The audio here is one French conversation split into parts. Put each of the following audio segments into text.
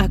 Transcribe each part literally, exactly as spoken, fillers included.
À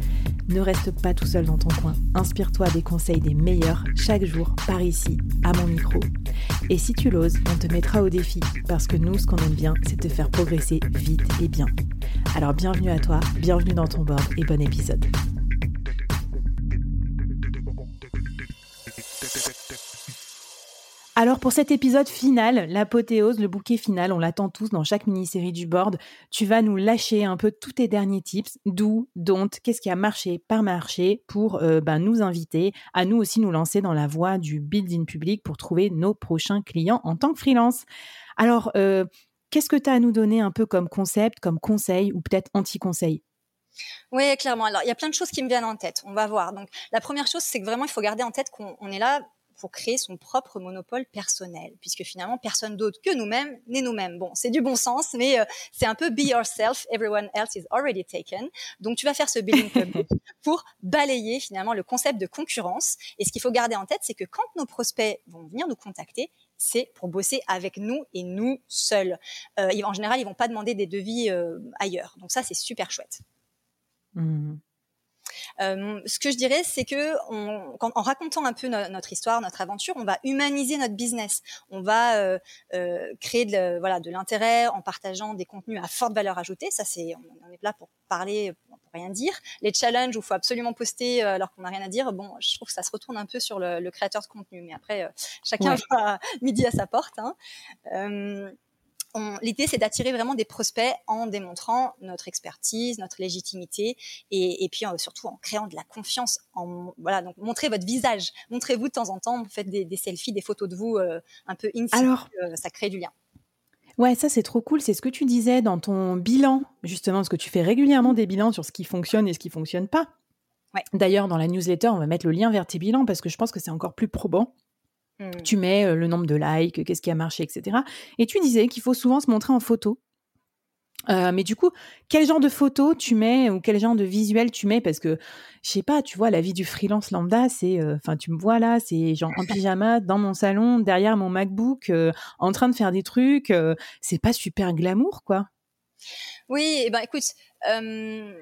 Ne reste pas tout seul dans ton coin. Inspire-toi des conseils des meilleurs chaque jour par ici, à mon micro. Et si tu l'oses, on te mettra au défi parce que nous, ce qu'on aime bien, c'est te faire progresser vite et bien. Alors bienvenue à toi, bienvenue dans ton board et bon épisode. Alors pour cet épisode final, l'apothéose, le bouquet final, on l'attend tous dans chaque mini-série du board. Tu vas nous lâcher un peu tous tes derniers tips, do, don't, qu'est-ce qui a marché, par marché, pour euh, ben, nous inviter à nous aussi nous lancer dans la voie du build in public pour trouver nos prochains clients en tant que freelance. Alors, euh, qu'est-ce que tu as à nous donner un peu comme concept, comme conseil ou peut-être anti-conseil ? Oui, clairement. Alors, il y a plein de choses qui me viennent en tête. On va voir. Donc, la première chose, c'est que vraiment, il faut garder en tête qu'on on est là pour créer son propre monopole personnel, puisque finalement, personne d'autre que nous-mêmes n'est nous-mêmes. Bon, c'est du bon sens, mais euh, c'est un peu be yourself, everyone else is already taken. Donc, tu vas faire ce build in public pour balayer finalement le concept de concurrence. Et ce qu'il faut garder en tête, c'est que quand nos prospects vont venir nous contacter, c'est pour bosser avec nous et nous seuls. Euh, ils, en général, ils ne vont pas demander des devis euh, ailleurs. Donc ça, c'est super chouette. Mmh. Euh, ce que je dirais, c'est que on, quand, en racontant un peu no- notre histoire, notre aventure, on va humaniser notre business. On va euh, euh, créer de, voilà, de l'intérêt en partageant des contenus à forte valeur ajoutée. Ça, c'est on, on est là pour parler, pour rien dire. Les challenges où il faut absolument poster euh, alors qu'on n'a rien à dire. Bon, je trouve que ça se retourne un peu sur le, le créateur de contenu, mais après, euh, chacun ouais. va midi à sa porte. Hein. Euh, On, l'idée, c'est d'attirer vraiment des prospects en démontrant notre expertise, notre légitimité et, et puis euh, surtout en créant de la confiance. En, voilà, donc montrez votre visage, montrez-vous de temps en temps, faites des, des selfies, des photos de vous euh, un peu in situ, euh, ça crée du lien. Ouais, ça c'est trop cool, c'est ce que tu disais dans ton bilan, justement, parce que tu fais régulièrement des bilans sur ce qui fonctionne et ce qui ne fonctionne pas. Ouais. D'ailleurs, dans la newsletter, on va mettre le lien vers tes bilans parce que je pense que c'est encore plus probant. Tu mets le nombre de likes, qu'est-ce qui a marché, et cetera. Et tu disais qu'il faut souvent se montrer en photo. Euh, mais du coup, quel genre de photo tu mets ou quel genre de visuel tu mets? Parce que, je sais pas, tu vois, la vie du freelance lambda, c'est, enfin, euh, tu me vois là, c'est genre en pyjama, dans mon salon, derrière mon MacBook, euh, en train de faire des trucs. Euh, c'est pas super glamour, quoi. Oui, eh ben, écoute... Euh...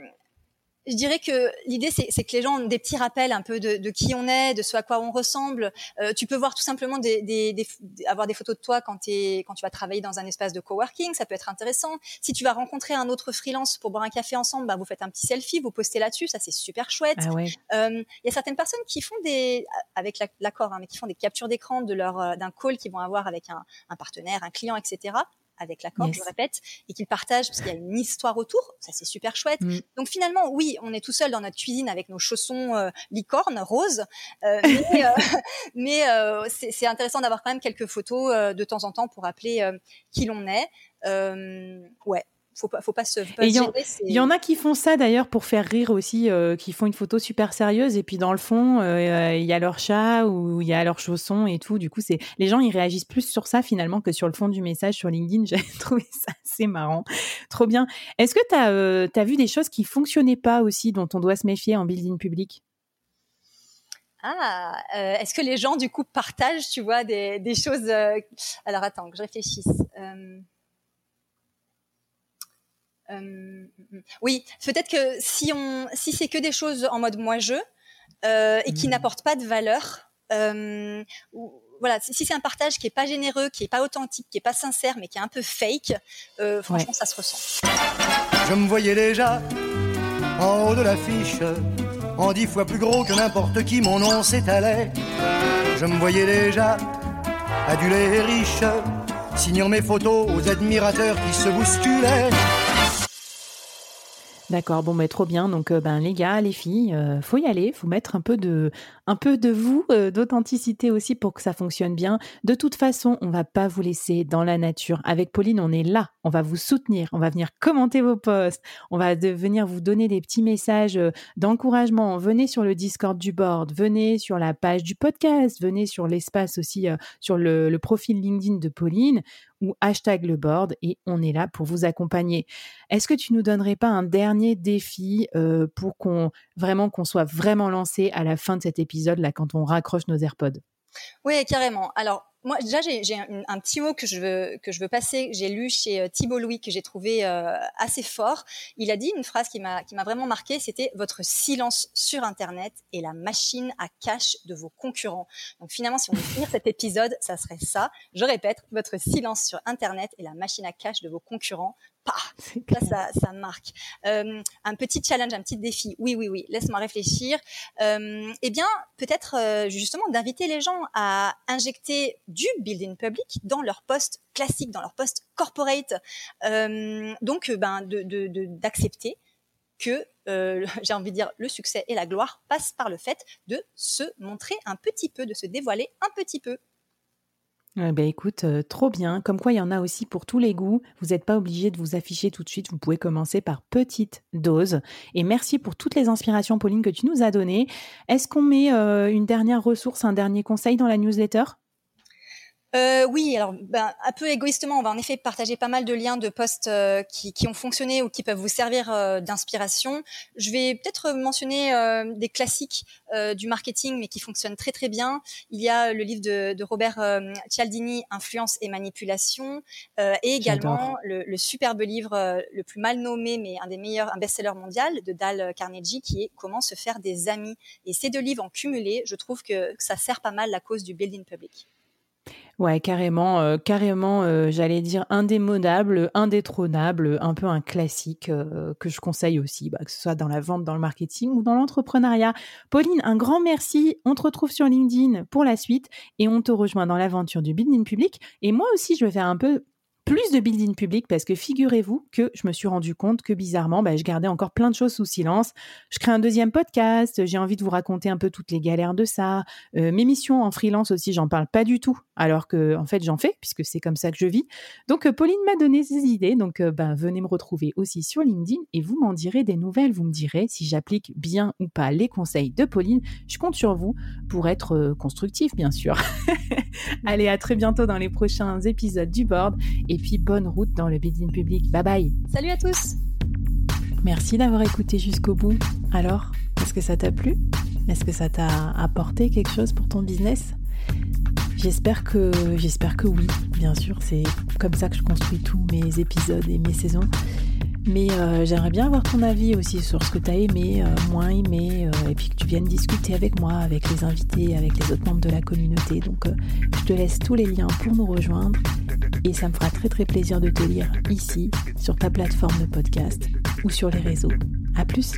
Je dirais que l'idée, c'est, c'est que les gens ont des petits rappels un peu de, de qui on est, de ce à quoi on ressemble. Euh, tu peux voir tout simplement des, des, des, avoir des photos de toi quand, t'es, quand tu vas travailler dans un espace de coworking, ça peut être intéressant. Si tu vas rencontrer un autre freelance pour boire un café ensemble, bah, vous faites un petit selfie, vous postez là-dessus, ça c'est super chouette. Ah ouais. Euh, y a certaines personnes qui font des, avec la, l'accord, hein, mais qui font des captures d'écran de leur, d'un call qu'ils vont avoir avec un, un partenaire, un client, et cetera, avec l'accord, yes. je répète, et qu'ils partagent parce qu'il y a une histoire autour, ça c'est super chouette. Mm. Donc finalement, oui, on est tout seul dans notre cuisine avec nos chaussons euh, licorne, rose, euh, mais, euh, mais euh, c'est, c'est intéressant d'avoir quand même quelques photos euh, de temps en temps pour rappeler euh, qui l'on est. Euh, ouais. Faut pas, faut pas se, faut pas se gérer. Il y en a qui font ça d'ailleurs pour faire rire aussi, euh, qui font une photo super sérieuse et puis dans le fond, il euh, y a leur chat ou il y a leurs chaussons et tout. Du coup, c'est les gens, ils réagissent plus sur ça finalement que sur le fond du message sur LinkedIn. J'ai trouvé ça assez marrant. Trop bien. Est-ce que tu as euh, vu des choses qui ne fonctionnaient pas aussi, dont on doit se méfier en building public? Ah, euh, est-ce que les gens du coup partagent, tu vois, des, des choses... Euh... Alors attends, que je réfléchisse... Euh... Euh, oui, peut-être que si on, si c'est que des choses en mode moi-je euh, et qui mmh. n'apportent pas de valeur, euh, ou, voilà, si, si c'est un partage qui est pas généreux, qui est pas authentique, qui est pas sincère, mais qui est un peu fake, euh, franchement, ouais. ça se ressent. Je me voyais déjà en haut de l'affiche, en dix fois plus gros que n'importe qui, mon nom s'étalait. Je me voyais déjà adulé et riche. signant mes photos aux admirateurs qui se bousculaient. D'accord, bon, mais trop bien. Donc, euh, ben, les gars, les filles, euh, faut y aller, faut mettre un peu de, un peu de vous, euh, d'authenticité aussi pour que ça fonctionne bien. De toute façon, on va pas vous laisser dans la nature. Avec Pauline, on est là, on va vous soutenir, on va venir commenter vos posts, on va de, venir vous donner des petits messages euh, d'encouragement. Venez sur le Discord du board, venez sur la page du podcast, venez sur l'espace aussi, euh, sur le, le profil LinkedIn de Pauline ou hashtag LeBoard, et on est là pour vous accompagner. Est-ce que tu nous donnerais pas un dernier défi euh, pour qu'on vraiment qu'on soit vraiment lancé à la fin de cet épisode là quand on raccroche nos AirPods? Oui, carrément. Alors moi déjà j'ai, j'ai un, un petit mot que je veux que je veux passer, que j'ai lu chez euh, Thibault Louis, que j'ai trouvé euh, assez fort. Il a dit une phrase qui m'a qui m'a vraiment marquée, c'était votre silence sur internet est la machine à cash de vos concurrents. Donc finalement, si on veut finir cet épisode, ça serait ça. Je répète, votre silence sur internet est la machine à cash de vos concurrents. Pah, ça, ça ça marque. Euh, un petit challenge, un petit défi. Oui oui oui, laisse-moi réfléchir. Euh, eh bien, peut-être euh, justement d'inviter les gens à injecter du build in public dans leur poste classique, dans leur poste corporate. Euh, donc, ben, de, de, de, d'accepter que, euh, j'ai envie de dire, le succès et la gloire passent par le fait de se montrer un petit peu, de se dévoiler un petit peu. Eh bien, écoute, euh, trop bien. Comme quoi, il y en a aussi pour tous les goûts. Vous n'êtes pas obligé de vous afficher tout de suite. Vous pouvez commencer par petite dose. Et merci pour toutes les inspirations, Pauline, que tu nous as données. Est-ce qu'on met euh, une dernière ressource, un dernier conseil dans la newsletter ? Euh, oui, alors ben, un peu égoïstement, on va en effet partager pas mal de liens de posts euh, qui, qui ont fonctionné ou qui peuvent vous servir euh, d'inspiration. Je vais peut-être mentionner euh, des classiques euh, du marketing, mais qui fonctionnent très très bien. Il y a le livre de, de Robert euh, Cialdini, Influence et manipulation, euh, et également le, le superbe livre, euh, le plus mal nommé, mais un des meilleurs, un best-seller mondial de Dale Carnegie, qui est Comment se faire des amis. Et ces deux livres en cumulé, je trouve que, que ça sert pas mal la cause du build in public. Ouais, carrément, euh, carrément, euh, j'allais dire indémodable, indétrônable, un peu un classique euh, que je conseille aussi, bah, que ce soit dans la vente, dans le marketing ou dans l'entrepreneuriat. Pauline, un grand merci. On te retrouve sur LinkedIn pour la suite et on te rejoint dans l'aventure du build in public. Et moi aussi, je vais faire un peu plus de build in public parce que figurez-vous que je me suis rendu compte que bizarrement, bah, je gardais encore plein de choses sous silence. Je crée un deuxième podcast, j'ai envie de vous raconter un peu toutes les galères de ça. Euh, mes missions en freelance aussi, j'en parle pas du tout, alors que en fait, j'en fais puisque c'est comme ça que je vis. Donc, euh, Pauline m'a donné ses idées, donc euh, bah, venez me retrouver aussi sur LinkedIn et vous m'en direz des nouvelles. Vous me direz si j'applique bien ou pas les conseils de Pauline. Je compte sur vous pour être euh, constructif, bien sûr. Allez, à très bientôt dans les prochains épisodes du board. Et Et puis bonne route dans le build in public. Bye bye. Salut à tous. Merci d'avoir écouté jusqu'au bout. Alors, est-ce que ça t'a plu ? Est-ce que ça t'a apporté quelque chose pour ton business ? J'espère que, j'espère que oui, bien sûr. C'est comme ça que je construis tous mes épisodes et mes saisons. Mais euh, j'aimerais bien avoir ton avis aussi sur ce que tu as aimé, euh, moins aimé, euh, et puis que tu viennes discuter avec moi, avec les invités, avec les autres membres de la communauté. Donc euh, je te laisse tous les liens pour nous rejoindre et ça me fera très très plaisir de te lire ici, sur ta plateforme de podcast ou sur les réseaux. À plus!